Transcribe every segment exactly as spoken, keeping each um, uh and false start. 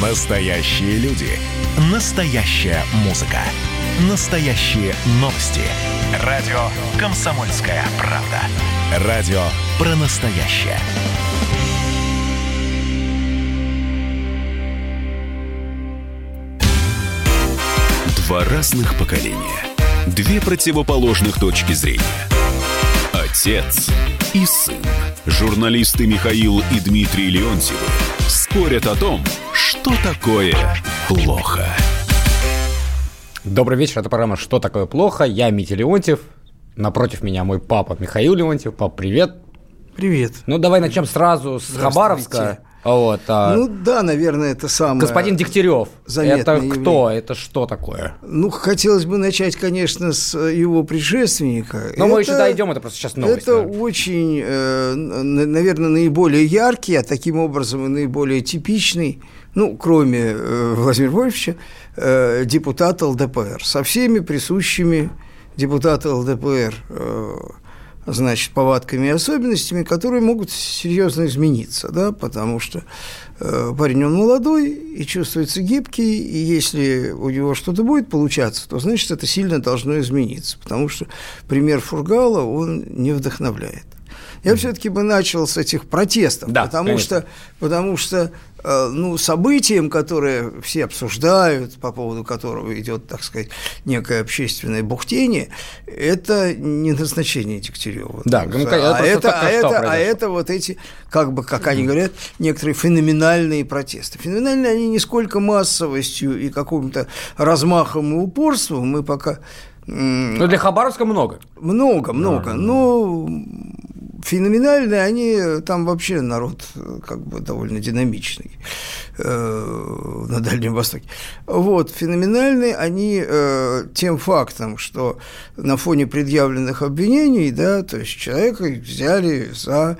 Настоящие люди. Настоящая музыка. Настоящие новости. Радио «Комсомольская правда». Радио про настоящее. Два разных поколения. Две противоположных точки зрения. Отец и сын. Журналисты Михаил и Дмитрий Леонтьевы спорят о том, что такое плохо. Добрый вечер, это программа «Что такое плохо?». Я Митя Леонтьев. Напротив меня мой папа Михаил Леонтьев. Пап, привет. Привет. Ну, давай начнем сразу с Хабаровска. Вот, а... Ну да, наверное, это самое. Господин Дегтярев, это явление. Кто? Это что такое? Ну, хотелось бы начать, конечно, с его предшественника. Но это... мы еще дойдем, это просто сейчас новость. Это наверное. очень, наверное, наиболее яркий, а таким образом и наиболее типичный, ну, кроме Владимира Вольфовича, депутата ЛДПР. Со всеми присущими депутата ЛДПР, значит, повадками и особенностями, которые могут серьезно измениться, да, потому что э, парень, он молодой и чувствуется гибкий, и если у него что-то будет получаться, то, значит, это сильно должно измениться, потому что пример Фургала, он не вдохновляет. Я mm-hmm. все-таки бы начал с этих протестов, да, потому, что, потому что э, ну, событием, которое все обсуждают, по поводу которого идет, так сказать, некое общественное бухтение, это не назначение Дегтярева. Да, ну, а, а, это, а, это, а это вот эти, как бы, как mm-hmm. они говорят, некоторые феноменальные протесты. Феноменальные они не сколько массовостью и каким-то размахом и упорством, мы пока... Но для Хабаровска много. Много, много. Mm-hmm. Но феноменальные они, там вообще народ как бы довольно динамичный э, на Дальнем Востоке. Вот, феноменальные они э, тем фактом, что на фоне предъявленных обвинений, да, то есть человека взяли за...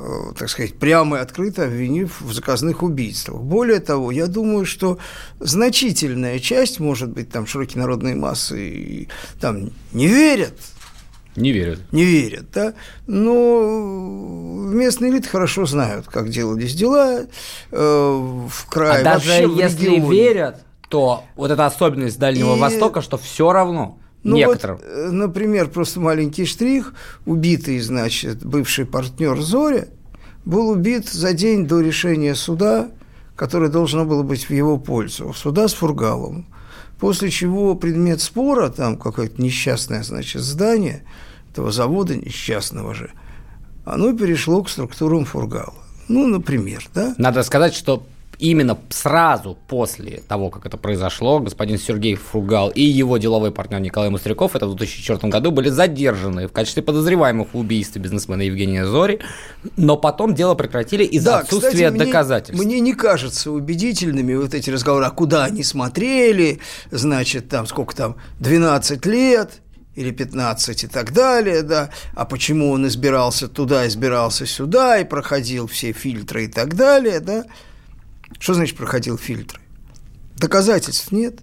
так сказать, прямо и открыто обвинив в заказных убийствах. Более того, я думаю, что значительная часть, может быть, там широкие народные массы и, там не верят. Не верят. Не верят, да. Но местные элиты хорошо знают, как делались дела э, в крае, а вообще в регионе. Даже если верят, то вот эта особенность Дальнего и... Востока, что все равно... Ну некоторым. Вот, например, просто маленький штрих. Убитый, значит, бывший партнер Зоря был убит за день до решения суда, которое должно было быть в его пользу, суда с Фургалом. После чего предмет спора, там какое-то несчастное, значит, здание этого завода несчастного же, оно перешло к структурам Фургала. Ну, например, да? Надо сказать, что... Именно сразу после того, как это произошло, господин Сергей Фругал и его деловой партнер Николай Мустряков это в две тысячи четвёртом году были задержаны в качестве подозреваемых в убийстве бизнесмена Евгения Зори, но потом дело прекратили из-за да, отсутствия кстати, мне, доказательств. Мне не кажется убедительными вот эти разговоры, а куда они смотрели, значит, там сколько там, двенадцать лет... или пятнадцать и так далее, да, а почему он избирался туда, избирался сюда, и проходил все фильтры и так далее, да. Что значит проходил фильтры? Доказательств нет.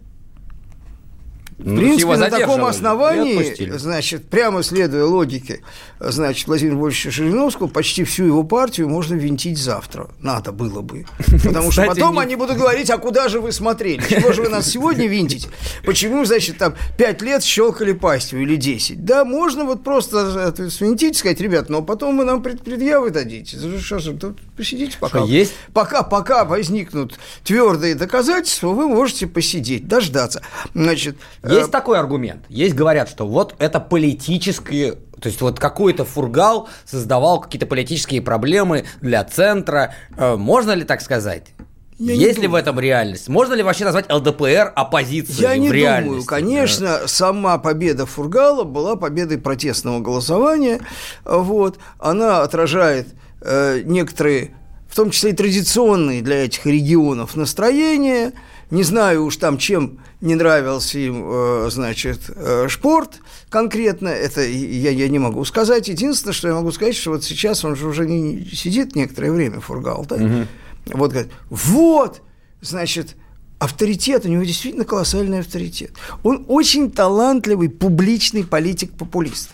Ну, в принципе, на таком основании, значит, прямо следуя логике, значит, Владимира Вольфовича Шириновского, почти всю его партию можно винтить завтра. Надо было бы. Потому что потом они будут говорить, а куда же вы смотрели? Чего же вы нас сегодня винтите? Почему, значит, там пять лет щелкали пастью или десять? Да, можно вот просто свинтить, сказать, ребят, но потом вы нам предъявы дадите. Что же, посидите пока. Пока, пока возникнут твердые доказательства, вы можете посидеть, дождаться. Значит... Есть такой аргумент. Есть, говорят, что вот это политические... То есть вот какой-то Фургал создавал какие-то политические проблемы для центра. Можно ли так сказать? Я есть ли думаю. В этом реальность? Можно ли вообще назвать ЛДПР оппозицией Я в не реальности? Думаю. Конечно, да. Сама победа Фургала была победой протестного голосования. Вот. Она отражает э, некоторые, в том числе и традиционные для этих регионов, настроения. Не знаю уж там, чем не нравился им, значит, Шпорт конкретно, это я, я не могу сказать. Единственное, что я могу сказать, что вот сейчас он же уже не сидит некоторое время, Фургал, да? Угу. Вот говорит, вот, значит, авторитет, у него действительно колоссальный авторитет. Он очень талантливый публичный политик-популист.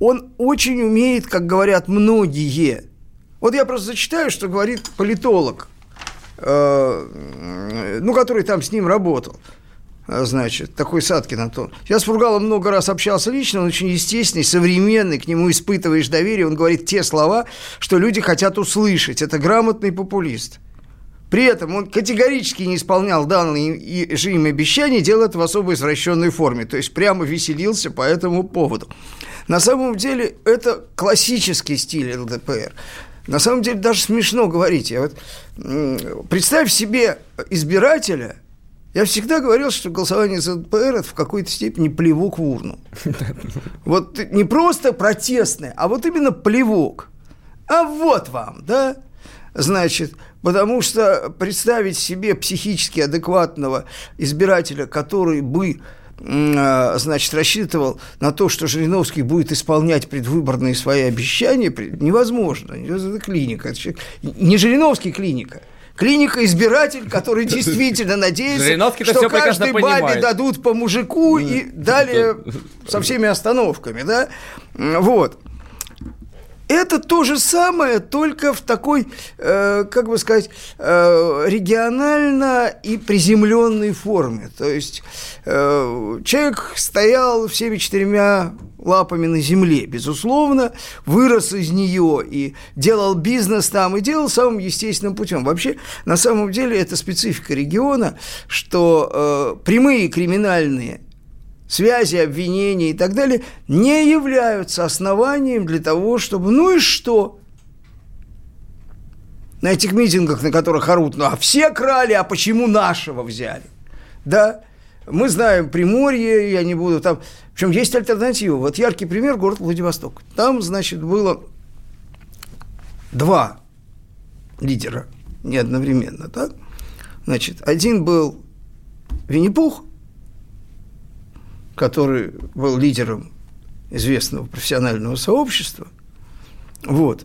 Он очень умеет, как говорят многие, вот я просто зачитаю, что говорит политолог э, ну, который там с ним работал, значит, такой Садкин Антон. Я с Фургалом много раз общался лично, он очень естественный, современный, к нему испытываешь доверие, он говорит те слова, что люди хотят услышать. Это грамотный популист. При этом он категорически не исполнял данные же им обещания, делал это в особо извращенной форме. То есть прямо веселился по этому поводу. На самом деле это классический стиль ЛДПР. На самом деле даже смешно говорить. Я вот, представь себе избирателя. Я всегда говорил, что голосование за ЛДПР – это в какой-то степени плевок в урну. Вот не просто протестное, а вот именно плевок. А вот вам, да? Значит, потому что представить себе психически адекватного избирателя, который бы, значит, рассчитывал на то, что Жириновский будет исполнять предвыборные свои обещания, невозможно. Это клиника. Это не Жириновский клиника. Клиника избиратель, который действительно надеется, что каждой бабе дадут по мужику и далее со всеми остановками. Да? Вот. Это то же самое, только в такой, э, как бы сказать, э, регионально и приземленной форме. То есть э, человек стоял всеми четырьмя лапами на земле, безусловно, вырос из нее и делал бизнес там, и делал самым естественным путем. Вообще, на самом деле, это специфика региона, что э, прямые криминальные связи, обвинения и так далее не являются основанием для того, чтобы... Ну и что? На этих митингах, на которых орут, ну а все крали, а почему нашего взяли? Да, мы знаем Приморье, я не буду там... Причем есть альтернатива. Вот яркий пример – город Владивосток. Там, значит, было два лидера, не одновременно, да? Значит, один был Винни-Пух, который был лидером известного профессионального сообщества, вот,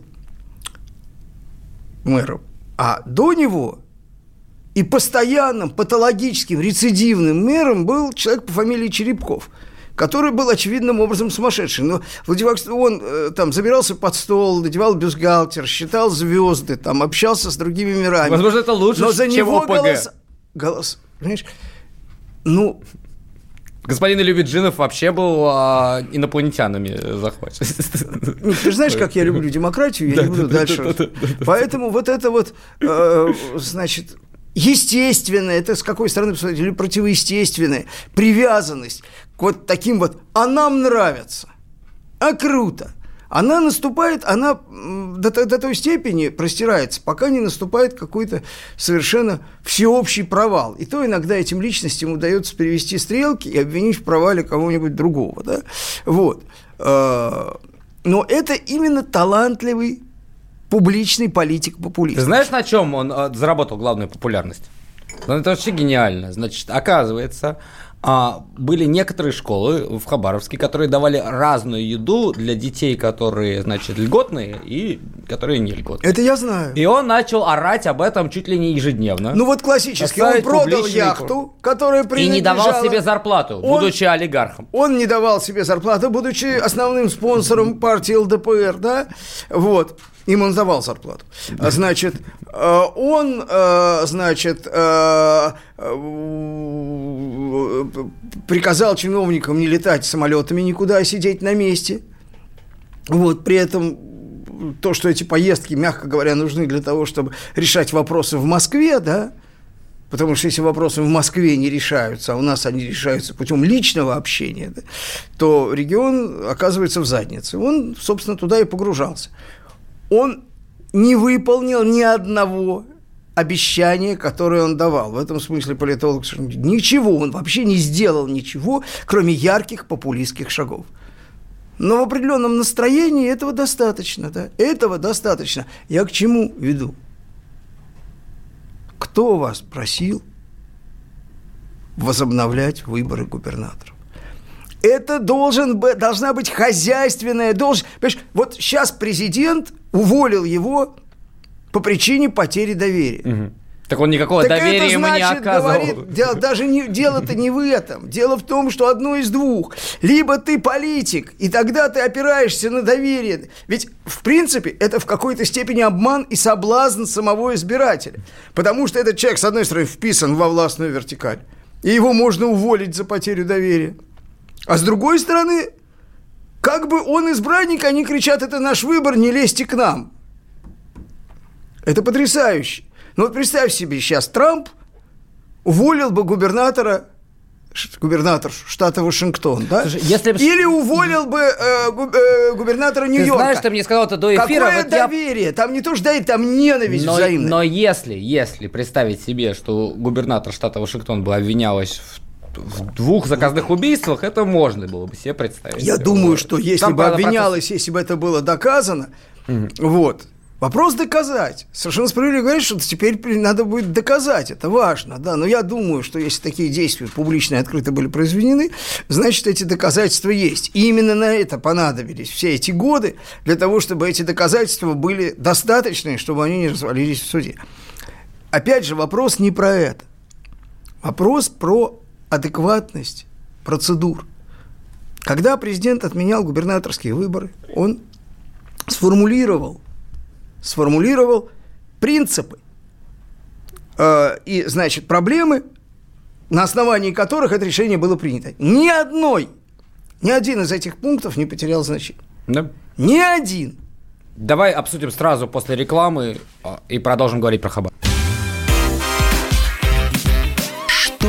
мэром, а до него и постоянным патологическим рецидивным мэром был человек по фамилии Черепков, который был очевидным образом сумасшедший. Но Владивосток, он э, там забирался под стол, надевал бюстгальтер, считал звезды, там, общался с другими мирами. Возможно, это лучше, но за чем него ОПГ. Голос... голос, понимаешь? Ну... Господин Илюмжинов вообще был а, инопланетянами захвачен. Ну, ты же знаешь, как я люблю демократию, я да, не буду да, дальше. Да, да, да, да. Поэтому вот это вот, э, значит, естественное, это с какой стороны посмотреть, или противоестественная привязанность к вот таким вот «а нам нравится», «а круто». Она наступает, она до, до той степени простирается, пока не наступает какой-то совершенно всеобщий провал. И то иногда этим личностям удается перевести стрелки и обвинить в провале кого-нибудь другого. Да? Вот. Но это именно талантливый публичный политик-популист. Ты знаешь, на чем он заработал главную популярность? Это вообще гениально. Значит, оказывается... А, были некоторые школы в Хабаровске, которые давали разную еду для детей, которые, значит, льготные и которые не льготные. Это я знаю. И он начал орать об этом чуть ли не ежедневно. Ну вот классически, он продал яхту, которая принадлежала... И не давал себе зарплату, он, будучи олигархом. Он не давал себе зарплату, будучи основным спонсором партии ЛДПР, да? Вот. Им он давал зарплату. Значит, он, значит, приказал чиновникам не летать самолетами никуда, а сидеть на месте. Вот, при этом то, что эти поездки, мягко говоря, нужны для того, чтобы решать вопросы в Москве, да, потому что если вопросы в Москве не решаются, а у нас они решаются путем личного общения, да, то регион оказывается в заднице. Он, собственно, туда и погружался. Он не выполнил ни одного обещания, которое он давал. В этом смысле политолог ничего, он вообще не сделал ничего, кроме ярких популистских шагов. Но в определенном настроении этого достаточно. Да? Этого достаточно. Я к чему веду? Кто вас просил возобновлять выборы губернаторов? Это должен, должна быть хозяйственная должность. Вот сейчас президент уволил его по причине потери доверия. Угу. Так он никакого так доверия это, значит, ему не оказывал. Говорит, дело, даже не, дело-то не в этом. Дело в том, что одно из двух. Либо ты политик, и тогда ты опираешься на доверие. Ведь, в принципе, это в какой-то степени обман и соблазн самого избирателя. Потому что этот человек, с одной стороны, вписан во властную вертикаль. И его можно уволить за потерю доверия. А с другой стороны, как бы он избранник, они кричат: это наш выбор, не лезьте к нам. Это потрясающе. Но вот представь себе, сейчас Трамп уволил бы губернатора, губернатор штата Вашингтон, да? Слушай, если... Или уволил бы э, губ, э, губернатора Нью-Йорка. Ты знаешь, что мне сказал это до эфира? Какое вот доверие? Я... Там не то, что доверие, там ненависть но, взаимная. Но если, если представить себе, что губернатор штата Вашингтон бы обвинялась в в двух заказных убийствах, это можно было бы себе представить. Я думаю, что если там бы обвинялось, процесс... если бы это было доказано, mm-hmm. вот. Вопрос доказать. Совершенно справедливо говорить, что теперь надо будет доказать. Это важно, да. Но я думаю, что если такие действия публично и открыто были произведены, значит, эти доказательства есть. И именно на это понадобились все эти годы, для того, чтобы эти доказательства были достаточны, чтобы они не развалились в суде. Опять же, вопрос не про это. Вопрос про адекватность процедур. Когда президент отменял губернаторские выборы, он сформулировал, сформулировал принципы э, и, значит, проблемы, на основании которых это решение было принято. Ни одной, ни один из этих пунктов не потерял значения. Да. Ни один. Давай обсудим сразу после рекламы и продолжим говорить про Хабаровск. Что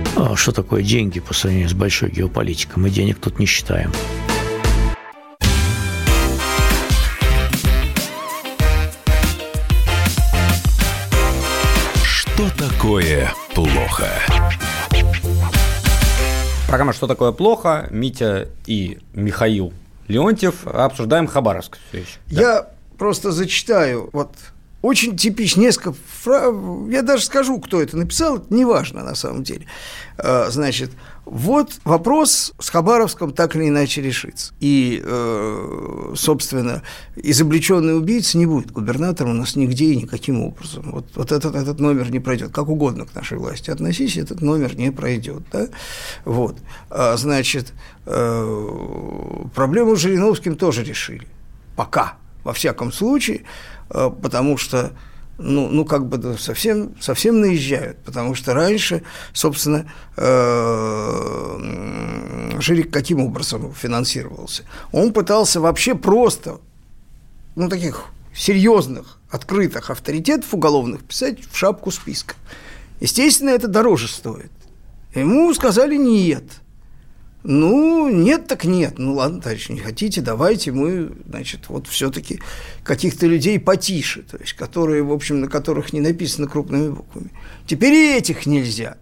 А что такое деньги по сравнению с большой геополитикой? Мы денег тут не считаем. Что такое плохо? Программа «Что такое плохо?» Митя и Михаил Леонтьев. Обсуждаем Хабаровск все еще. Да? Я просто зачитаю. Вот очень типично несколько фраз. Я даже скажу, кто это написал. Это неважно на самом деле. Значит, вот вопрос с Хабаровском так или иначе решится. И, собственно, изобличенный убийца не будет губернатором у нас нигде и никаким образом. Вот, вот этот, этот номер не пройдет. Как угодно к нашей власти относись, этот номер не пройдет. Да? Вот. Значит, проблему с Жириновским тоже решили. Пока. Во всяком случае, потому что, ну, ну как бы совсем, совсем наезжают, потому что раньше, собственно, Ширик каким образом финансировался? Он пытался вообще просто, ну, таких серьезных, открытых авторитетов уголовных писать в шапку списка. Естественно, это дороже стоит. Ему сказали «нет». Ну, нет так нет. Ну, ладно, товарищ, не хотите, давайте мы, значит, вот все-таки каких-то людей потише, то есть, которые, в общем, на которых не написано крупными буквами. Теперь и этих нельзя.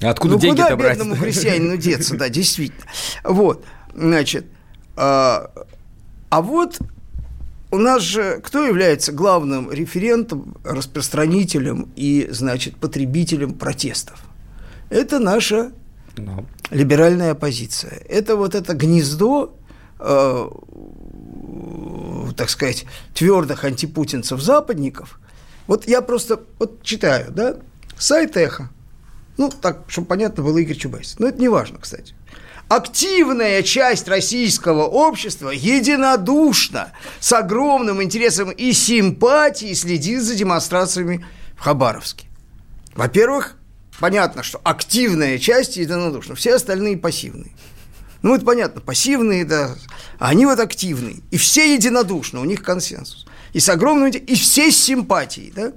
Откуда ну, деньги-то куда брать? Бедному крестьянину деться, да, действительно. Вот, значит, а, а вот у нас же кто является главным референтом, распространителем и, значит, потребителем протестов? Это наша... No. Либеральная оппозиция. Это вот это гнездо, э, так сказать, твердых антипутинцев-западников. Вот я просто вот читаю, да, сайт «Эхо». Ну, так, чтобы понятно было, Игорь Чубайс. Но это не важно, кстати. Активная часть российского общества единодушно, с огромным интересом и симпатией следит за демонстрациями в Хабаровске. Во-первых, понятно, что активная часть единодушна, все остальные пассивные. Ну, это понятно, пассивные, да, а они вот активные. И все единодушно, у них консенсус. И с огромным, и все с симпатией, да.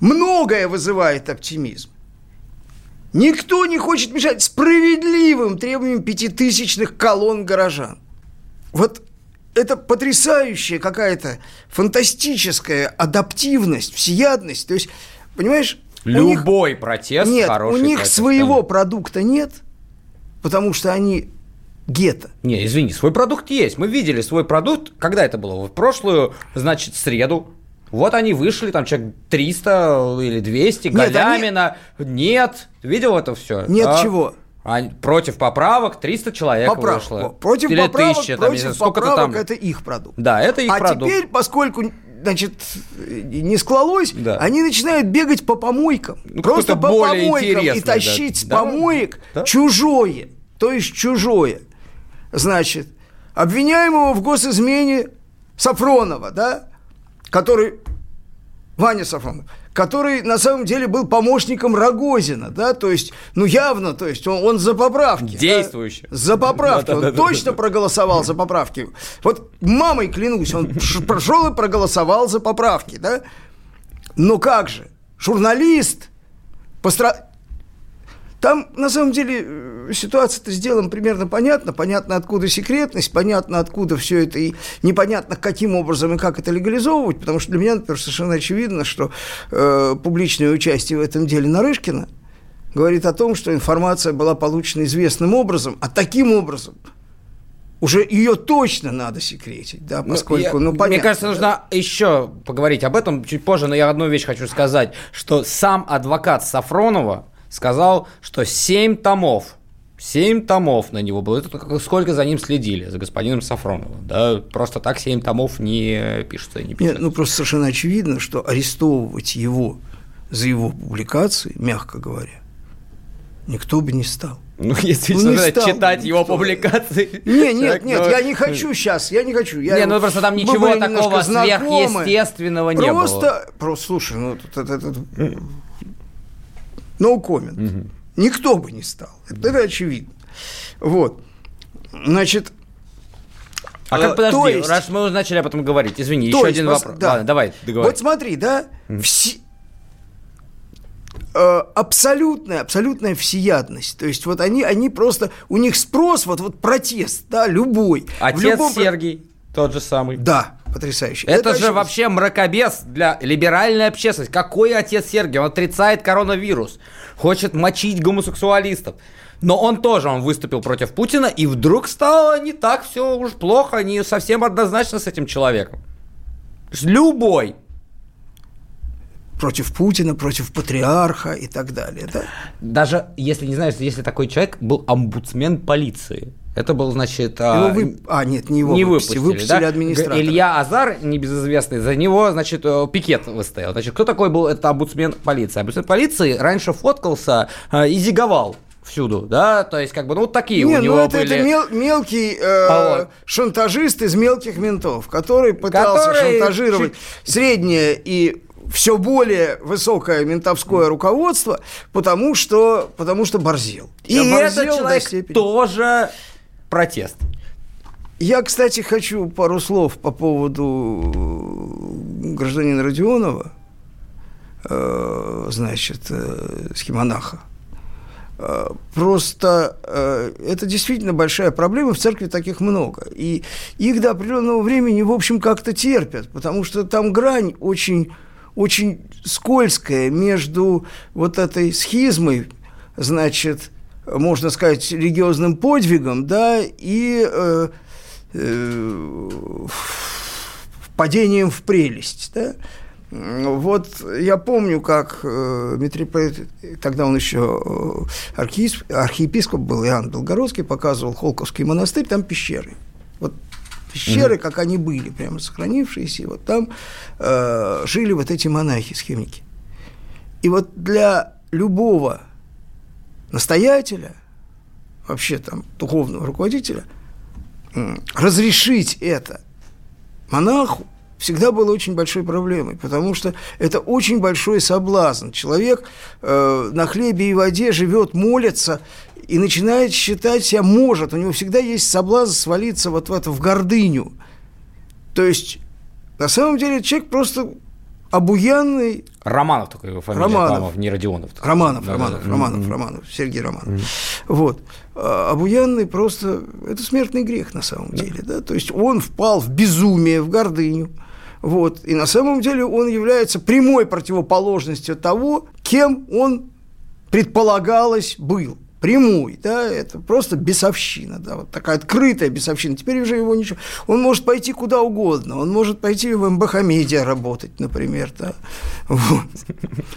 Многое вызывает оптимизм. Никто не хочет мешать справедливым требованиям пятитысячных колонн горожан. Вот это потрясающая какая-то фантастическая адаптивность, всеядность, то есть, понимаешь, Любой них... протест нет, хороший. Нет, у них протест, своего конечно. Продукта нет, потому что они... Гетто. Не, извини, свой продукт есть. Мы видели свой продукт, когда это было? В прошлую, значит, среду. Вот они вышли, там человек триста или двести, Галямина. Они... Нет, видел это все? Нет, а? Чего? А против поправок триста человек Поправ... вышло. Против или поправок, тысяча, там, против знаю, поправок там... это их продукт. Да, это их а продукт. А теперь, поскольку... значит, не склалось, да. Они начинают бегать по помойкам. Ну, просто по помойкам и тащить да. с помоек да? чужое. То есть чужое. Значит, обвиняемого в госизмене Сафронова, да, который, Ваня Сафронов, который на самом деле был помощником Рогозина, да, то есть, ну, явно, то есть, он, он за поправки. Действующий. Да? За поправки. Он точно проголосовал за поправки. Вот мамой клянусь, он пошел и проголосовал за поправки, да. Но как же? Журналист пострадал. Там, на самом деле, ситуация-то с делом примерно понятна. Понятно, откуда секретность, понятно, откуда все это, и непонятно, каким образом и как это легализовывать, потому что для меня, например, совершенно очевидно, что э, публичное участие в этом деле Нарышкина говорит о том, что информация была получена известным образом, а таким образом уже ее точно надо секретить, да, поскольку, ну, я, ну понятно. Мне кажется, да? нужно еще поговорить об этом чуть позже, но я одну вещь хочу сказать, что сам адвокат Сафронова сказал, что семь томов семь томов на него было. Это сколько за ним следили, за господином Сафроновым. Да, просто так семь томов не пишется. Не пишется. Нет, ну просто совершенно очевидно, что арестовывать его за его публикации, мягко говоря, никто бы не стал. Ну, если ну, не стал, читать его публикации. Не, нет, нет, но... я не хочу сейчас, я не хочу. Я... Не, ну просто там ничего такого сверхъестественного не было. Просто, просто, слушай, ну тут этот... No comment. Mm-hmm. Никто бы не стал. Это, это очевидно. Вот. Значит... А как, подожди, то есть, раз мы уже начали об этом говорить, извини, еще есть, один пос... вопрос. Да. Ладно, давай, договорись. Вот смотри, да, mm-hmm. вс... э, абсолютная, абсолютная всеядность. То есть вот они, они просто... У них спрос, вот, вот протест, да, любой. Отец любом... Сергей, тот же самый. Да. Потрясающе. Это, это же очень... вообще мракобес для либеральной общественности. Какой отец Сергий? Он отрицает коронавирус, хочет мочить гомосексуалистов. Но он тоже, он выступил против Путина, и вдруг стало не так все уж плохо, не совсем однозначно с этим человеком. Любой. Против Путина, против патриарха и так далее. Да? Даже, если не знаю, если такой человек был омбудсмен полиции. Это был, значит... Его вып... А, нет, не его не выпустили, выпустили да? администратора. Илья Азар, небезызвестный, за него, значит, пикет выстоял. Значит, кто такой был? Это омбудсмен полиции. Омбудсмен полиции раньше фоткался э, и зиговал всюду, да? То есть, как бы, ну, вот такие не, у него ну, это, были... Нет, ну, это мел- мелкий э, шантажист из мелких ментов, который пытался который... шантажировать Чуть... среднее и... все более высокое ментовское руководство, потому что, потому что борзел. И этот человек тоже протест. Я, кстати, хочу пару слов по поводу гражданина Родионова, значит, схемонаха. Просто это действительно большая проблема, в церкви таких много. И их до определенного времени, в общем, как-то терпят, потому что там грань очень... очень скользкая между вот этой схизмой, значит, можно сказать, религиозным подвигом, да, и э, э, падением в прелесть, да. Вот я помню, как э, митрополит, тогда он еще архиепископ, архиепископ был, Иоанн Белгородский, показывал Холковский монастырь, там пещеры. Вот пещеры, mm-hmm. как они были, прямо сохранившиеся, и вот там э, жили вот эти монахи-схимники. И вот для любого настоятеля, вообще там духовного руководителя, э, разрешить это монаху всегда было очень большой проблемой, потому что это очень большой соблазн. Человек э, на хлебе и воде живет, молится, и начинает считать себя может. У него всегда есть соблазн свалиться вот в это, в гордыню. То есть, на самом деле, человек просто обуянный... Романов такой его фамилия. Романов. Романов не Родионов. Такой. Романов, да, Романов, да. Романов, mm-hmm. Романов, Сергей Романов. Mm-hmm. Вот. А, обуянный просто... Это смертный грех, на самом yeah. деле. Да? То есть, он впал в безумие, в гордыню. Вот. И на самом деле он является прямой противоположностью того, кем он, предполагалось, был. Прямой, да, это просто бесовщина, да, вот такая открытая бесовщина, теперь уже его ничего, он может пойти куда угодно, он может пойти в эм бэ ха медиа работать, например, да, вот.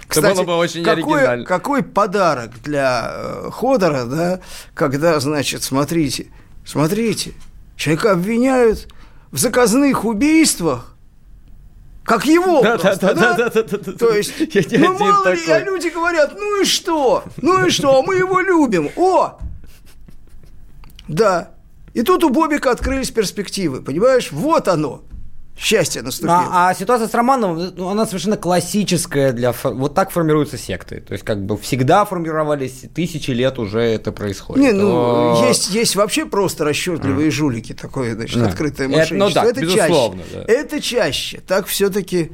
Кстати, было бы очень оригинально. Какой подарок для Ходора, да, когда, значит, смотрите, смотрите, человека обвиняют в заказных убийствах, как его да, просто, да, да? Да, да, да, то есть, я ну мало такой. Ли, а люди говорят, ну и что, ну и что, мы его любим, о, да, и тут у Бобика открылись перспективы, понимаешь, вот оно, счастье наступило. А, а ситуация с Романовым, она совершенно классическая, для вот так формируются секты, то есть как бы всегда формировались, тысячи лет уже это происходит. Не, ну, но... есть, есть вообще просто расчетливые mm. жулики, такое, значит, да. открытое мошенничество, это, ну, да, это чаще, да. это чаще, так все-таки,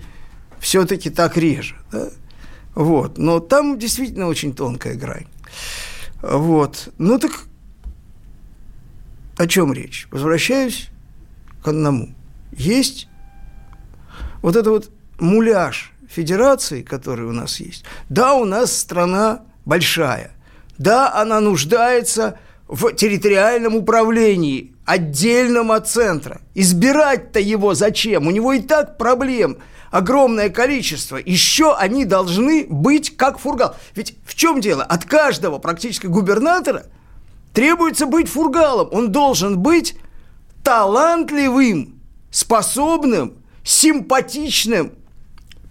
все-таки так реже, да? Вот, но там действительно очень тонкая грань, вот, ну так о чем речь, возвращаюсь к одному, есть вот это вот муляж федерации, который у нас есть. Да, у нас страна большая. Да, она нуждается в территориальном управлении, отдельном от центра. Избирать-то его зачем? У него и так проблем огромное количество. Еще они должны быть как Фургал. Ведь в чем дело? От каждого практически губернатора требуется быть Фургалом. Он должен быть талантливым, способным, симпатичным,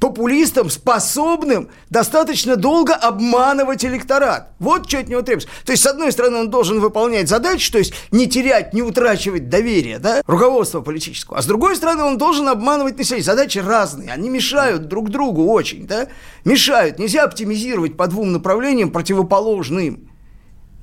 популистом, способным достаточно долго обманывать электорат. Вот что от него требуется. То есть, с одной стороны, он должен выполнять задачу, то есть не терять, не утрачивать доверие, да, руководства политического. А с другой стороны, он должен обманывать население. Задачи разные, они мешают друг другу очень, да, мешают. Нельзя оптимизировать по двум направлениям противоположным.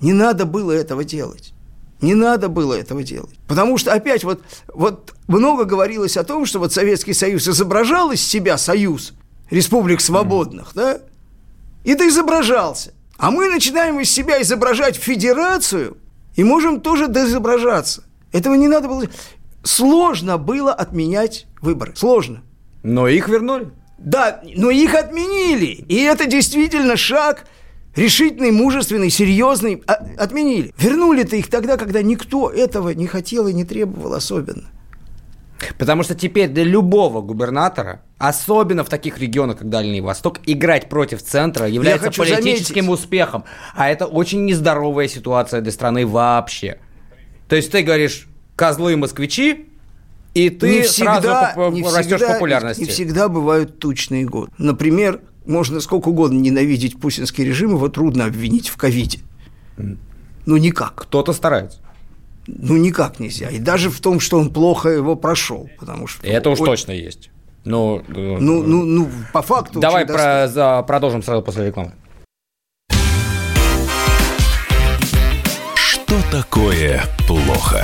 Не надо было этого делать. Не надо было этого делать. Потому что, опять, вот, вот много говорилось о том, что вот Советский Союз изображал из себя союз республик свободных, да, и доизображался. А мы начинаем из себя изображать федерацию и можем тоже доизображаться. Этого не надо было. Сложно было отменять выборы. Сложно. Но их вернули. Да, но их отменили. И это действительно шаг... решительный, мужественный, серьезный, отменили. Вернули-то их тогда, когда никто этого не хотел и не требовал особенно. Потому что теперь для любого губернатора, особенно в таких регионах, как Дальний Восток, играть против центра является политическим заметить. Успехом. А это очень нездоровая ситуация для страны вообще. То есть ты говоришь «козлы и москвичи», и ты не всегда, сразу не растешь в популярности. Не всегда бывают тучные годы. Например, можно сколько угодно ненавидеть путинский режим, его трудно обвинить в ковиде. Ну, никак. Кто-то старается. Ну, никак нельзя. И даже в том, что он плохо его прошел. Потому что это уж он... точно есть. Ну, ну, ну, ну по факту... Давай про... за... продолжим сразу после рекламы. Что такое плохо?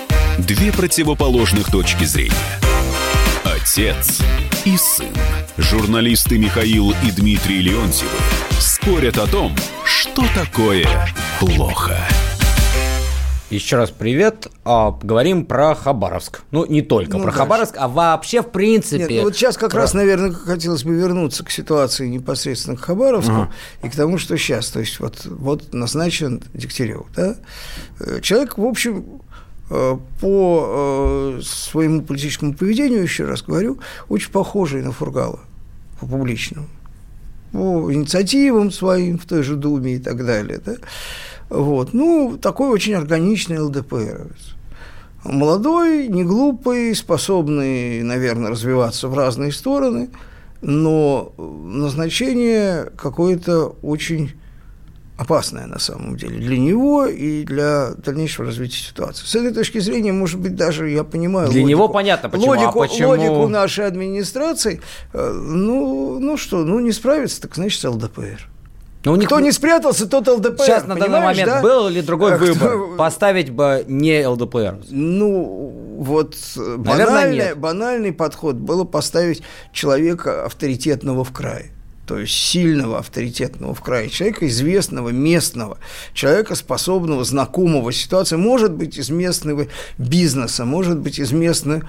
Две противоположных точки зрения. Отец и сын. Журналисты Михаил и Дмитрий Леонтьев спорят о том, что такое плохо. Еще раз привет. А, говорим про Хабаровск. Ну, не только ну, про дальше. Хабаровск, а вообще в принципе... Нет, ну, вот сейчас как про... раз, наверное, хотелось бы вернуться к ситуации непосредственно к Хабаровску ага. и к тому, что сейчас. То есть вот, вот назначен Дегтярев. Да? Человек, в общем... по своему политическому поведению, еще раз говорю, очень похожий на Фургала по публичному, по инициативам своим в той же Думе и так далее. Да? Вот. Ну, такой очень органичный эл дэ пэ эровец. Молодой, неглупый, способный, наверное, развиваться в разные стороны, но назначение какое-то очень опасная на самом деле для него и для дальнейшего развития ситуации. С этой точки зрения, может быть, даже я понимаю... Для логику. Него понятно, почему. Логику, а почему... логику нашей администрации, ну, ну что, ну не справится, так значит ЛДПР. Но у них... Кто не спрятался, тот ЛДПР. Сейчас на данный момент, да? Был ли другой выбор? Кто... Поставить бы не ЛДПР. Ну, вот банальный, банальный подход было поставить человека авторитетного в крае. То есть сильного, авторитетного в крае человека, известного, местного, человека, способного, знакомого ситуации, может быть, из местного бизнеса, может быть, из местной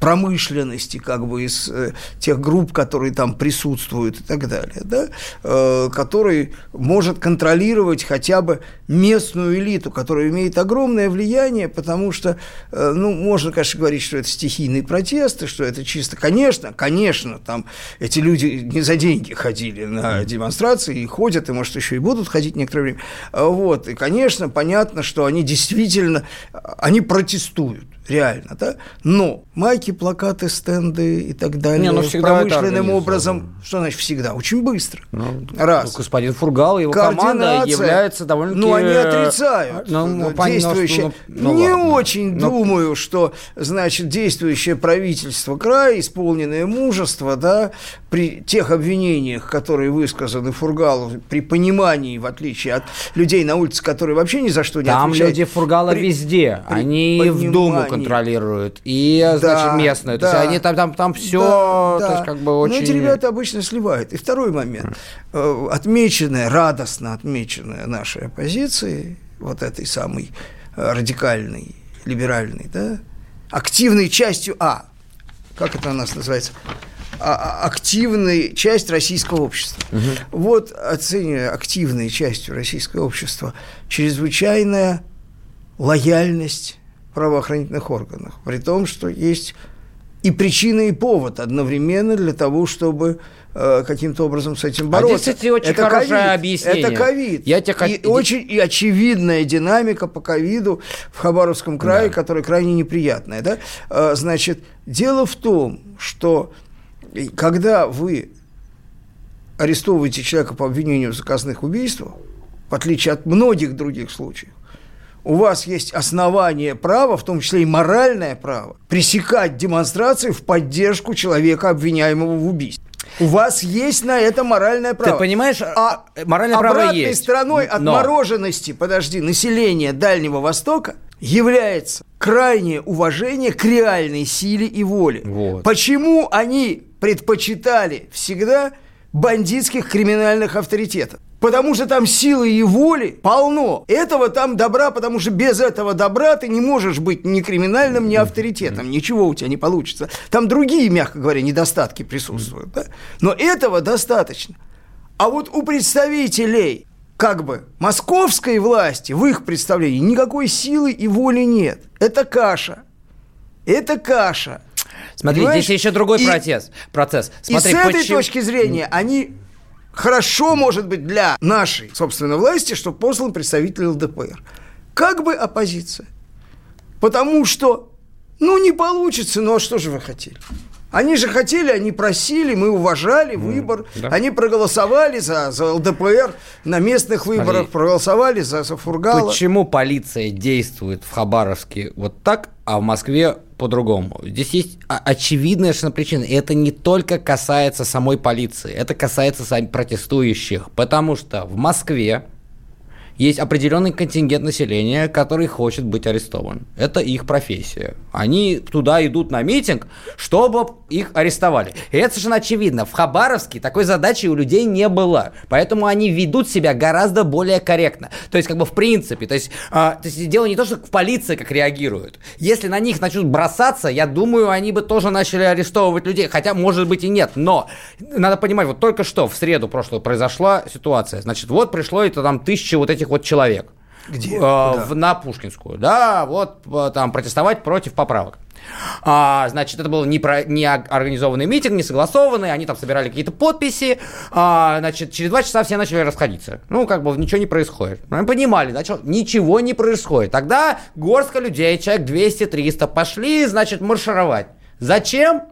промышленности, как бы из э, тех групп, которые там присутствуют и так далее, да? э, который может контролировать хотя бы местную элиту, которая имеет огромное влияние, потому что, э, ну, можно, конечно, говорить, что это стихийные протесты, что это чисто, конечно, конечно, там эти люди не за деньги ходили на демонстрации и ходят, и, может, еще и будут ходить некоторое время, вот, и, конечно, понятно, что они действительно, они протестуют. Реально, да? Но майки, плакаты, стенды и так далее. Не, ну, промышленным образом, что значит всегда? Очень быстро. Ну, раз. Ну, господин Фругал и его команда являются довольно-таки... Ну, они отрицают ну, действующие. Ну, ну, Не ладно. очень ну, думаю, что, значит, действующее правительство края, исполненное мужество, да, при тех обвинениях, которые высказаны Фургалу, при понимании, в отличие от людей на улице, которые вообще ни за что не Там отвечают. Там люди Фургала при, везде. При, они понимании. в Думу контролируют, и, да, значит, местные. Да, то есть они там, там, там все, да, то есть, как бы очень... Но эти ребята обычно сливают. И второй момент. Отмеченная, радостно отмеченная нашей оппозицией, вот этой самой радикальной, либеральной, да, активной частью, а, как это у нас называется, активной часть российского общества. Угу. Вот, оценивая активной частью российского общества, чрезвычайная лояльность правоохранительных органах, при том, что есть и причина, и повод одновременно для того, чтобы э, каким-то образом с этим бороться. А здесь, кстати, очень это хорошее COVID. объяснение. Это ковид. Я тебя... И очень и очевидная динамика по ковиду в Хабаровском крае, да, которая крайне неприятная. Да? Э, значит, дело в том, что когда вы арестовываете человека по обвинению в заказных убийствах, в отличие от многих других случаев, у вас есть основание права, в том числе и моральное право, пресекать демонстрации в поддержку человека, обвиняемого в убийстве. У вас есть на это моральное право. Ты понимаешь, а моральное право есть. Обратной стороной отмороженности, подожди, населения Дальнего Востока является крайнее уважение к реальной силе и воле. Вот. Почему они предпочитали всегда бандитских криминальных авторитетов? Потому что там силы и воли полно. Этого там добра, потому что без этого добра ты не можешь быть ни криминальным, ни авторитетом. Ничего у тебя не получится. Там другие, мягко говоря, недостатки присутствуют. Да? Но этого достаточно. А вот у представителей как бы московской власти, в их представлении, никакой силы и воли нет. Это каша. Это каша. Смотри, понимаешь? Здесь еще другой и, процесс. процесс. Смотри, и с этой почему... точки зрения они... Хорошо, может быть, для нашей, собственно, власти, что послан представитель ЛДПР. Как бы оппозиция. Потому что, ну, не получится, ну, а что же вы хотели? Они же хотели, они просили, мы уважали выбор. Да. Они проголосовали за, за ЛДПР на местных выборах, Смотри, проголосовали за, за Фургала. Почему полиция действует в Хабаровске вот так, а в Москве по-другому? Здесь есть очевидная причина. И это не только касается самой полиции, это касается самих протестующих. Потому что в Москве есть определенный контингент населения, который хочет быть арестован. Это их профессия. Они туда идут на митинг, чтобы их арестовали. И это совершенно очевидно. В Хабаровске такой задачи у людей не было. Поэтому они ведут себя гораздо более корректно. То есть, как бы в принципе. То есть, а, то есть дело не то, что в полиции как реагируют. Если на них начнут бросаться, я думаю, они бы тоже начали арестовывать людей. Хотя, может быть, и нет. Но надо понимать, вот только что в среду прошлого произошла ситуация. Значит, вот пришло это там тысячи вот этих вот человек. Где? А, да. На Пушкинскую. Да, вот там протестовать против поправок. А, значит, это был не, про, не организованный митинг, не согласованный, они там собирали какие-то подписи, а, значит, через два часа все начали расходиться. Ну, как бы ничего не происходит. Мы понимали, начало, ничего не происходит. Тогда горстка людей, человек двести-триста, пошли, значит, маршировать. Зачем?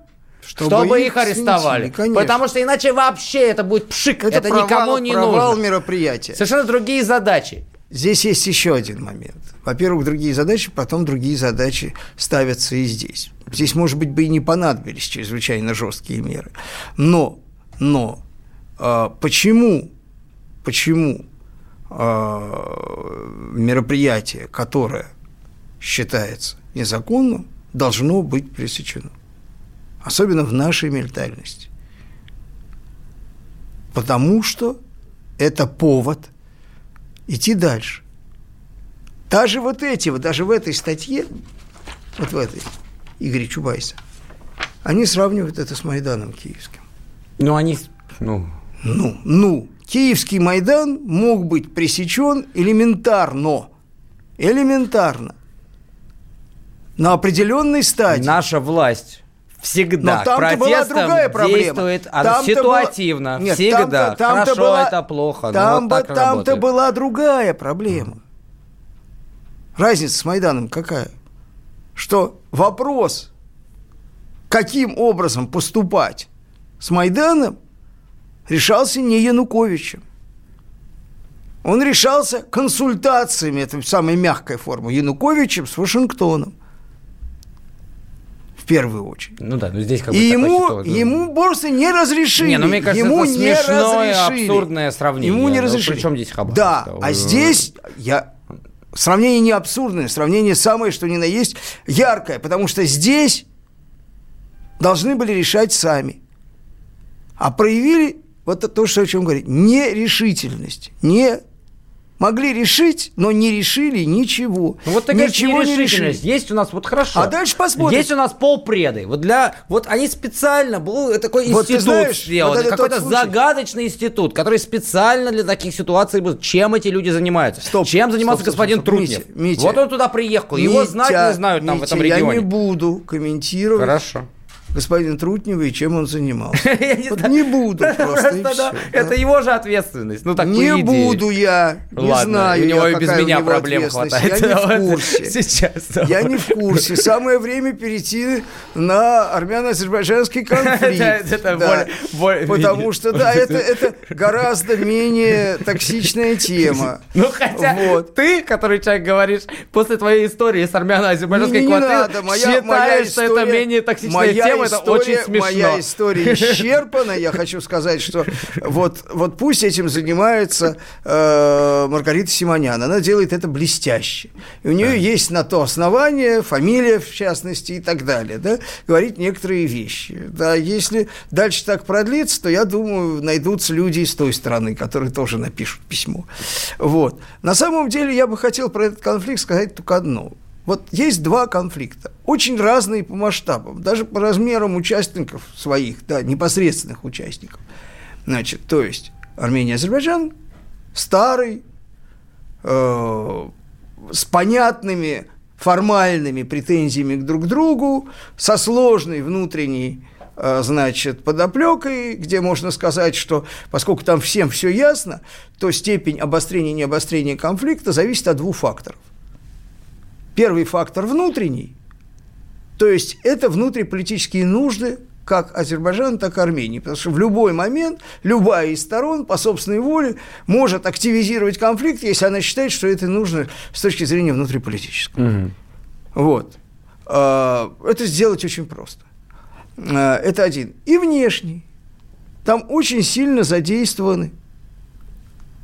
Чтобы, чтобы их арестовали. Снесли, потому что иначе вообще это будет пшик. Это, это провал, никому не нужно. Это провал мероприятия. Совершенно другие задачи. Здесь есть еще один момент. Во-первых, другие задачи, потом другие задачи ставятся и здесь. Здесь, может быть, бы и не понадобились чрезвычайно жесткие меры. Но, но э, почему, почему э, мероприятие, которое считается незаконным, должно быть пресечено? Особенно в нашей ментальности. Потому что это повод идти дальше. Даже вот эти, вот даже в этой статье, вот в этой, Игоря Чубайса, они сравнивают это с Майданом киевским. Ну, они... Ну, ну, ну киевский Майдан мог быть пресечен элементарно. Элементарно. На определенной стадии. Наша власть... Всегда. Но там-то была другая проблема. Действует там ситуативно. Была... Нет, всегда. Там-то, там-то хорошо, была... это плохо. Там вот б... Там-то была другая проблема. Разница с Майданом какая? Что вопрос, каким образом поступать с Майданом, решался не Януковичем. Он решался консультациями, это самая мягкая форма, Януковичем с Вашингтоном. В первую очередь. Ну да, но здесь как бы такая ситуация. Ему борцы не разрешили. Не, ну мне кажется, ему это смешное, абсурдное сравнение. Ему не ну, разрешили. Причем здесь Хабаровск? Да, да, а здесь я... сравнение не абсурдное, сравнение самое, что ни на есть, яркое, потому что здесь должны были решать сами. А проявили вот то, что о чем говорит, нерешительность, не могли решить, но не решили ничего. Ну, вот такая ничего не решили. Есть у нас, вот хорошо. А дальше посмотрим. Есть у нас полпреды. Вот для, вот они специально, был такой вот институт знаешь, сделан, вот какой-то загадочный институт, который специально для таких ситуаций был. Чем эти люди занимаются? Стоп, Чем занимался стоп, стоп, господин стоп, Трутнев? Митя, Митя, вот он туда приехал. Митя, его знать не знают там Митя, в этом регионе. Я не буду комментировать. Хорошо. Господин Трутнева и чем он занимался. Не буду просто. Это его же ответственность. Не буду я, не знаю. У него и без меня проблем хватает. Я не в курсе. Я не в курсе. Самое время перейти на армяно-азербайджанский конфликт. Потому что, да, это гораздо менее токсичная тема. Ну, хотя ты, который человек говоришь, после твоей истории с армяно-азербайджанской конфликтом, считаешь, что это менее токсичная тема. Это история, очень смешно. Моя история исчерпана. Я хочу сказать, что вот, вот пусть этим занимается э, Маргарита Симоньян. Она делает это блестяще. И у нее да. есть на то основание, фамилия, в частности, и так далее. Да? Говорить некоторые вещи. Да, если дальше так продлится, то, я думаю, найдутся люди из той стороны, которые тоже напишут письмо. Вот. На самом деле, я бы хотел про этот конфликт сказать только одно. Вот есть два конфликта, очень разные по масштабам, даже по размерам участников своих, да, непосредственных участников. Значит, то есть Армения и Азербайджан старый, э, с понятными формальными претензиями друг к другу, со сложной внутренней, э, значит, подоплекой, где можно сказать, что поскольку там всем все ясно, то степень обострения и необострения конфликта зависит от двух факторов. Первый фактор внутренний, то есть это внутриполитические нужды как Азербайджана, так и Армении, потому что в любой момент любая из сторон по собственной воле может активизировать конфликт, если она считает, что это нужно с точки зрения внутриполитического. Угу. Вот. Это сделать очень просто. Это один. И внешний. Там очень сильно задействованы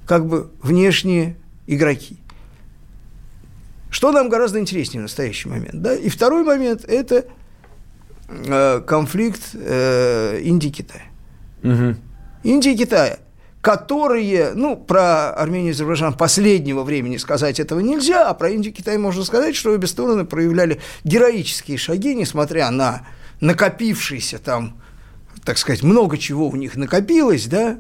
как бы внешние игроки. Что нам гораздо интереснее в настоящий момент. Да? И второй момент – это э, конфликт э, Индии и Китая. Угу. Индии и Китая, которые, ну, про Армению и Азербайджан последнего времени сказать этого нельзя, а про Индию и Китай можно сказать, что обе стороны проявляли героические шаги, несмотря на накопившийся там, так сказать, много чего у них накопилось, да,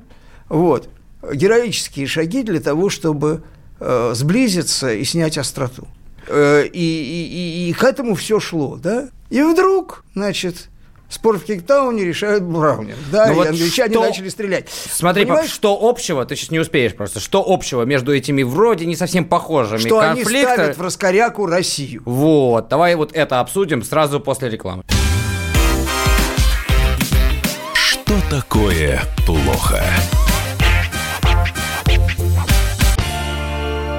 вот, героические шаги для того, чтобы э, сблизиться и снять остроту. И, и, и, и к этому все шло, да? И вдруг, значит, спор в Кейптауне решают Браунинг, да, ну и вот англичане что... начали стрелять. Смотри, Понимаешь? Пап, что общего, ты сейчас не успеешь просто, что общего между этими вроде не совсем похожими что конфликтами? Что они ставят в раскоряку Россию. Вот, давай вот это обсудим сразу после рекламы. Что такое плохо?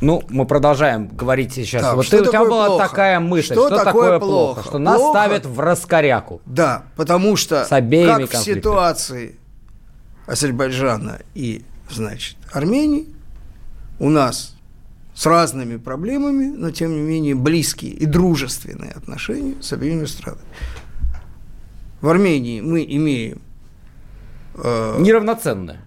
Ну, мы продолжаем говорить сейчас. Так, вот ты, у тебя была плохо? Такая мысль, что, что такое, такое плохо? Что плохо? Нас ставят в раскоряку. Да, потому что, как конфликтами. В ситуации Азербайджана и, значит, Армении, у нас с разными проблемами, но, тем не менее, близкие и дружественные отношения с обеими странами. В Армении мы имеем... Э, Неравноценное.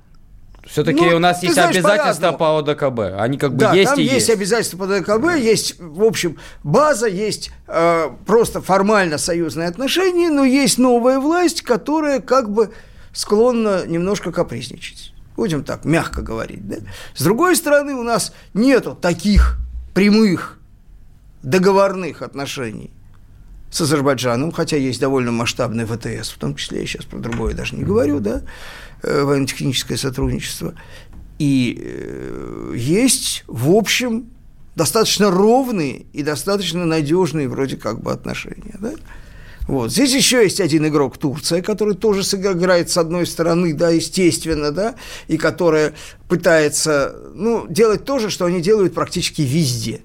Все-таки ну, у нас есть, знаешь, обязательства по о дэ ка бэ. Они как бы да, есть и есть. Да, там есть обязательства по о дэ ка бэ, есть, в общем, база, есть э, просто формально союзные отношения, но есть новая власть, которая как бы склонна немножко капризничать. Будем так мягко говорить. Да? С другой стороны, у нас нету таких прямых договорных отношений с Азербайджаном, хотя есть довольно масштабный вэ тэ эс, в том числе, я сейчас про другое даже не говорю, да, военно-техническое сотрудничество, и есть, в общем, достаточно ровные и достаточно надежные вроде как бы отношения, да. Вот. Здесь еще есть один игрок, Турция, который тоже сыграет с одной стороны, да, естественно, да, и которая пытается, ну, делать то же, что они делают практически везде.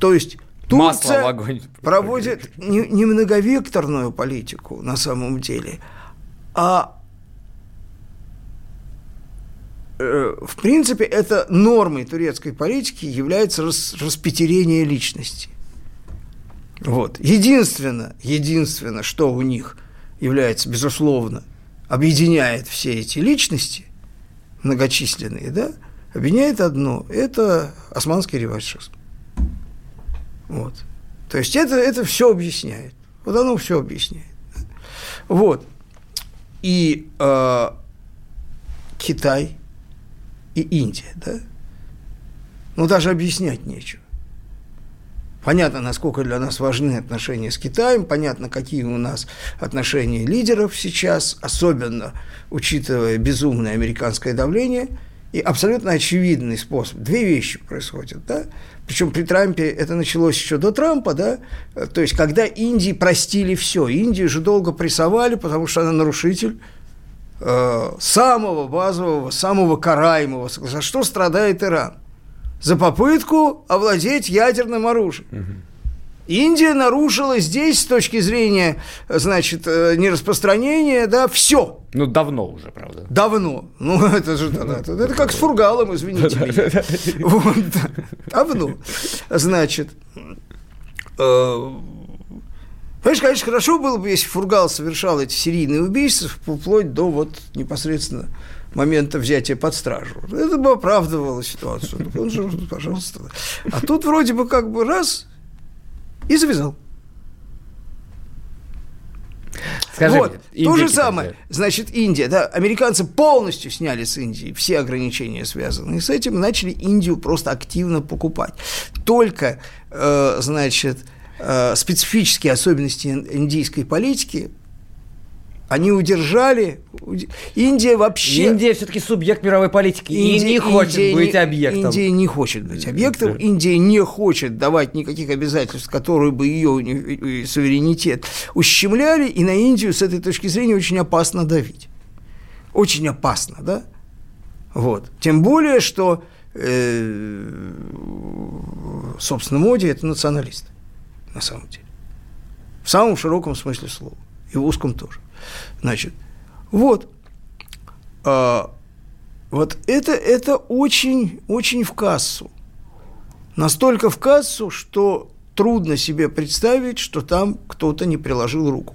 То есть Турция огонь проводит не, не многовекторную политику на самом деле, а, э, в принципе, это нормой турецкой политики является рас, распятерение личности. Вот. Единственное, единственное, что у них является, безусловно, объединяет все эти личности, многочисленные, да, объединяет одно – это османский реваншизм. Вот. То есть это, это все объясняет. Вот оно все объясняет. Вот. И э, Китай, и Индия, да? Ну, даже объяснять нечего. Понятно, насколько для нас важны отношения с Китаем, понятно, какие у нас отношения лидеров сейчас, особенно учитывая безумное американское давление, и абсолютно очевидный способ. Две вещи происходят, да? Причем при Трампе это началось еще до Трампа, да? То есть когда Индии простили все, Индию же долго прессовали, потому что она нарушитель э, самого базового, самого караемого, за что страдает Иран. За попытку овладеть ядерным оружием. Угу. Индия нарушила здесь, с точки зрения, значит, нераспространения, да, все. Ну, давно уже, правда. Давно. Ну, это же, да, это, это как с Фургалом, извините меня. Вот, да. Давно. Значит, э, понимаешь, конечно, хорошо было бы, если Фургал совершал эти серийные убийства, вплоть до вот непосредственно... момента взятия под стражу. Это бы оправдывало ситуацию. Ну, он же, пожалуйста. А тут вроде бы как бы раз и завязал. Скажи вот, мне, то же самое. Значит, Индия. Да, американцы полностью сняли с Индии все ограничения, связанные с этим, начали Индию просто активно покупать. Только, э, значит, э, специфические особенности индийской политики они удержали. Индия вообще... Индия все-таки субъект мировой политики. Индия не хочет Индия быть не, объектом. Индия не хочет быть объектом. Индия не хочет давать никаких обязательств, которые бы ее суверенитет ущемляли. И на Индию с этой точки зрения очень опасно давить. Очень опасно, да? Вот. Тем более, что, э, собственно, Моди – это националист, на самом деле. В самом широком смысле слова. и в узком тоже. Значит, вот, а, вот это, это очень, очень в кассу. Настолько в кассу, что трудно себе представить, что там кто-то не приложил руку.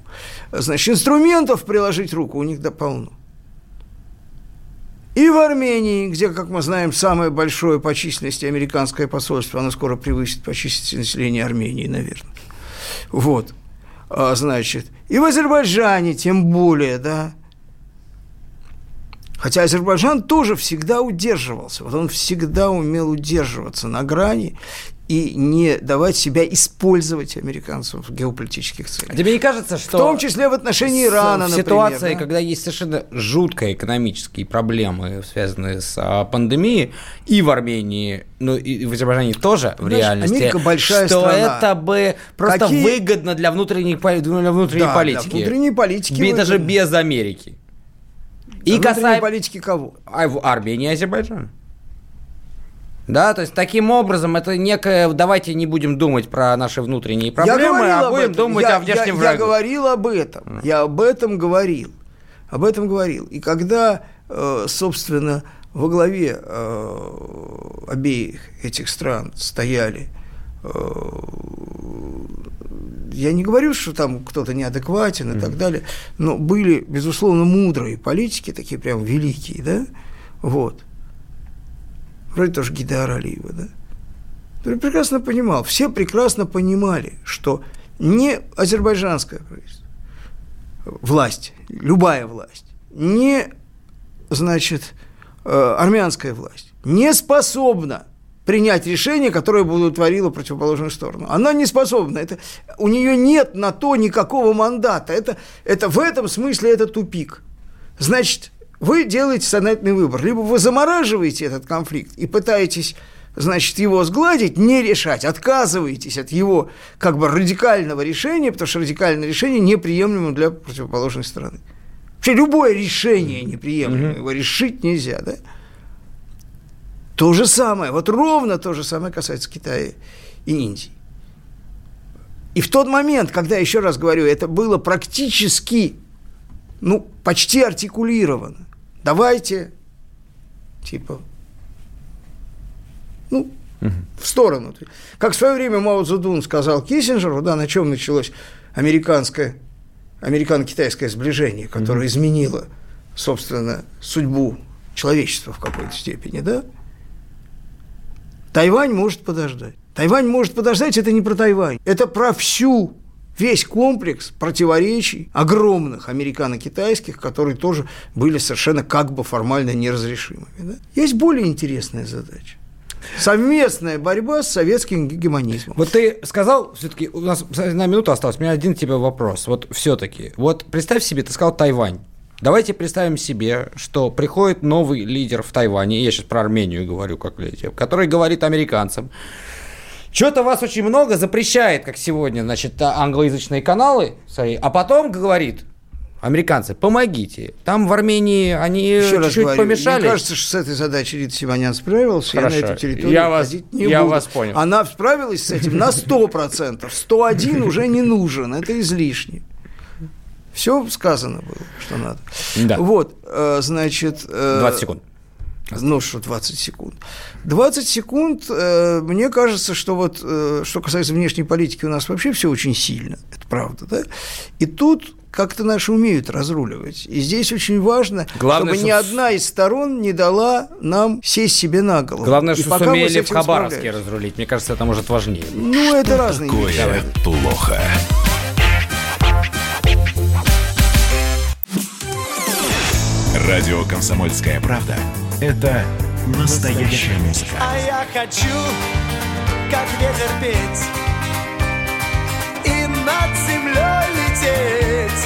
Значит, инструментов приложить руку у них да полно. И в Армении, где, как мы знаем, самое большое по численности американское посольство, оно скоро превысит по численности населения Армении, наверное. Вот, а, значит, и в Азербайджане тем более, да. Хотя Азербайджан тоже всегда удерживался, вот он всегда умел удерживаться на грани и не давать себя использовать американцам в геополитических целях. А тебе не кажется, что... В том числе в отношении Ирана, например. Ситуация, да? Когда есть совершенно жуткие экономические проблемы, связанные с а, пандемией, и в Армении, ну и в Азербайджане тоже, в Знаешь, реальности, Америка большая что страна. Это бы просто Какие... выгодно для внутренней, для внутренней да, политики. Для внутренней политики. Без, даже без Америки. И касаемо политики кого? А в Армении и Азербайджане. Да, то есть таким образом это некое... Давайте не будем думать про наши внутренние проблемы, а будем думать я, о внешнем я, я враге. Я говорил об этом. Mm. Я об этом говорил. Об этом говорил. И когда, собственно, во главе обеих этих стран стояли... Я не говорю, что там кто-то неадекватен и mm. так далее, но были, безусловно, мудрые политики, такие прям великие, да, вот. Вроде тоже Гидара Алиева, да. Я прекрасно понимал, все прекрасно понимали, что не азербайджанское правительство, власть, любая власть, не, значит, армянская власть не способна принять решение, которое бы удовлетворило противоположную сторону. Она не способна. Это, у нее нет на то никакого мандата. Это, это, в этом смысле это тупик. Значит, вы делаете сознательный выбор. Либо вы замораживаете этот конфликт и пытаетесь, значит, его сгладить, не решать, отказываетесь от его как бы радикального решения, потому что радикальное решение неприемлемо для противоположной стороны. Вообще любое решение неприемлемо, mm-hmm. его решить нельзя, да? То же самое, вот ровно то же самое касается Китая и Индии. И в тот момент, когда, еще раз говорю, это было практически, ну, почти артикулировано. Давайте, типа, ну, угу. в сторону. Как в свое время Мао Цзэдун сказал Киссинджеру, да, на чем началось американское, американо-китайское сближение, которое угу. изменило, собственно, судьбу человечества в какой-то степени, да? Тайвань может подождать. Тайвань может подождать, это не про Тайвань. Это про всю, весь комплекс противоречий огромных американо-китайских, которые тоже были совершенно как бы формально неразрешимыми. Да? Есть более интересная задача. Совместная борьба с советским гегемонизмом. Вот ты сказал, все-таки у нас одна минута осталась, у меня один тебе вопрос. Вот все-таки, вот представь себе, ты сказал Тайвань. Давайте представим себе, что приходит новый лидер в Тайване, я сейчас про Армению говорю, как лидер, который говорит американцам, что-то вас очень много запрещает, как сегодня, значит, англоязычные каналы, а потом говорит, американцы, помогите, там в Армении они еще чуть-чуть говорю, помешались. Мне кажется, что с этой задачей Рита Симоньян справилась, хорошо. Я на эту территорию я ходить вас, не я буду. Вас понял. Она справилась с этим на сто процентов, сто один уже не нужен, это излишне. Все сказано было, что надо. Да. Вот, значит... двадцать секунд. Ну, что двадцать секунд. двадцать секунд, мне кажется, что вот, что касается внешней политики, у нас вообще все очень сильно, это правда, да? И тут как-то наши умеют разруливать. И здесь очень важно, главное, чтобы ни одна из сторон не дала нам сесть себе на голову. Главное, что сумели в Хабаровске разрулить. Мне кажется, это может важнее. Ну, это что разные такое вещи. Такое плохо. Радио «Комсомольская правда» — это настоящая музыка. А я хочу, как ветер петь, и над землей лететь.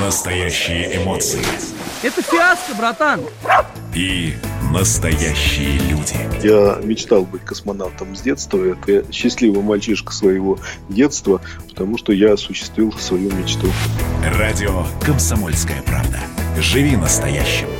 Настоящие эмоции. Это фиаско, братан. И настоящие люди. Я мечтал быть космонавтом с детства. Это счастливый мальчишка своего детства, потому что я осуществил свою мечту. Радио «Комсомольская правда». Живи настоящим.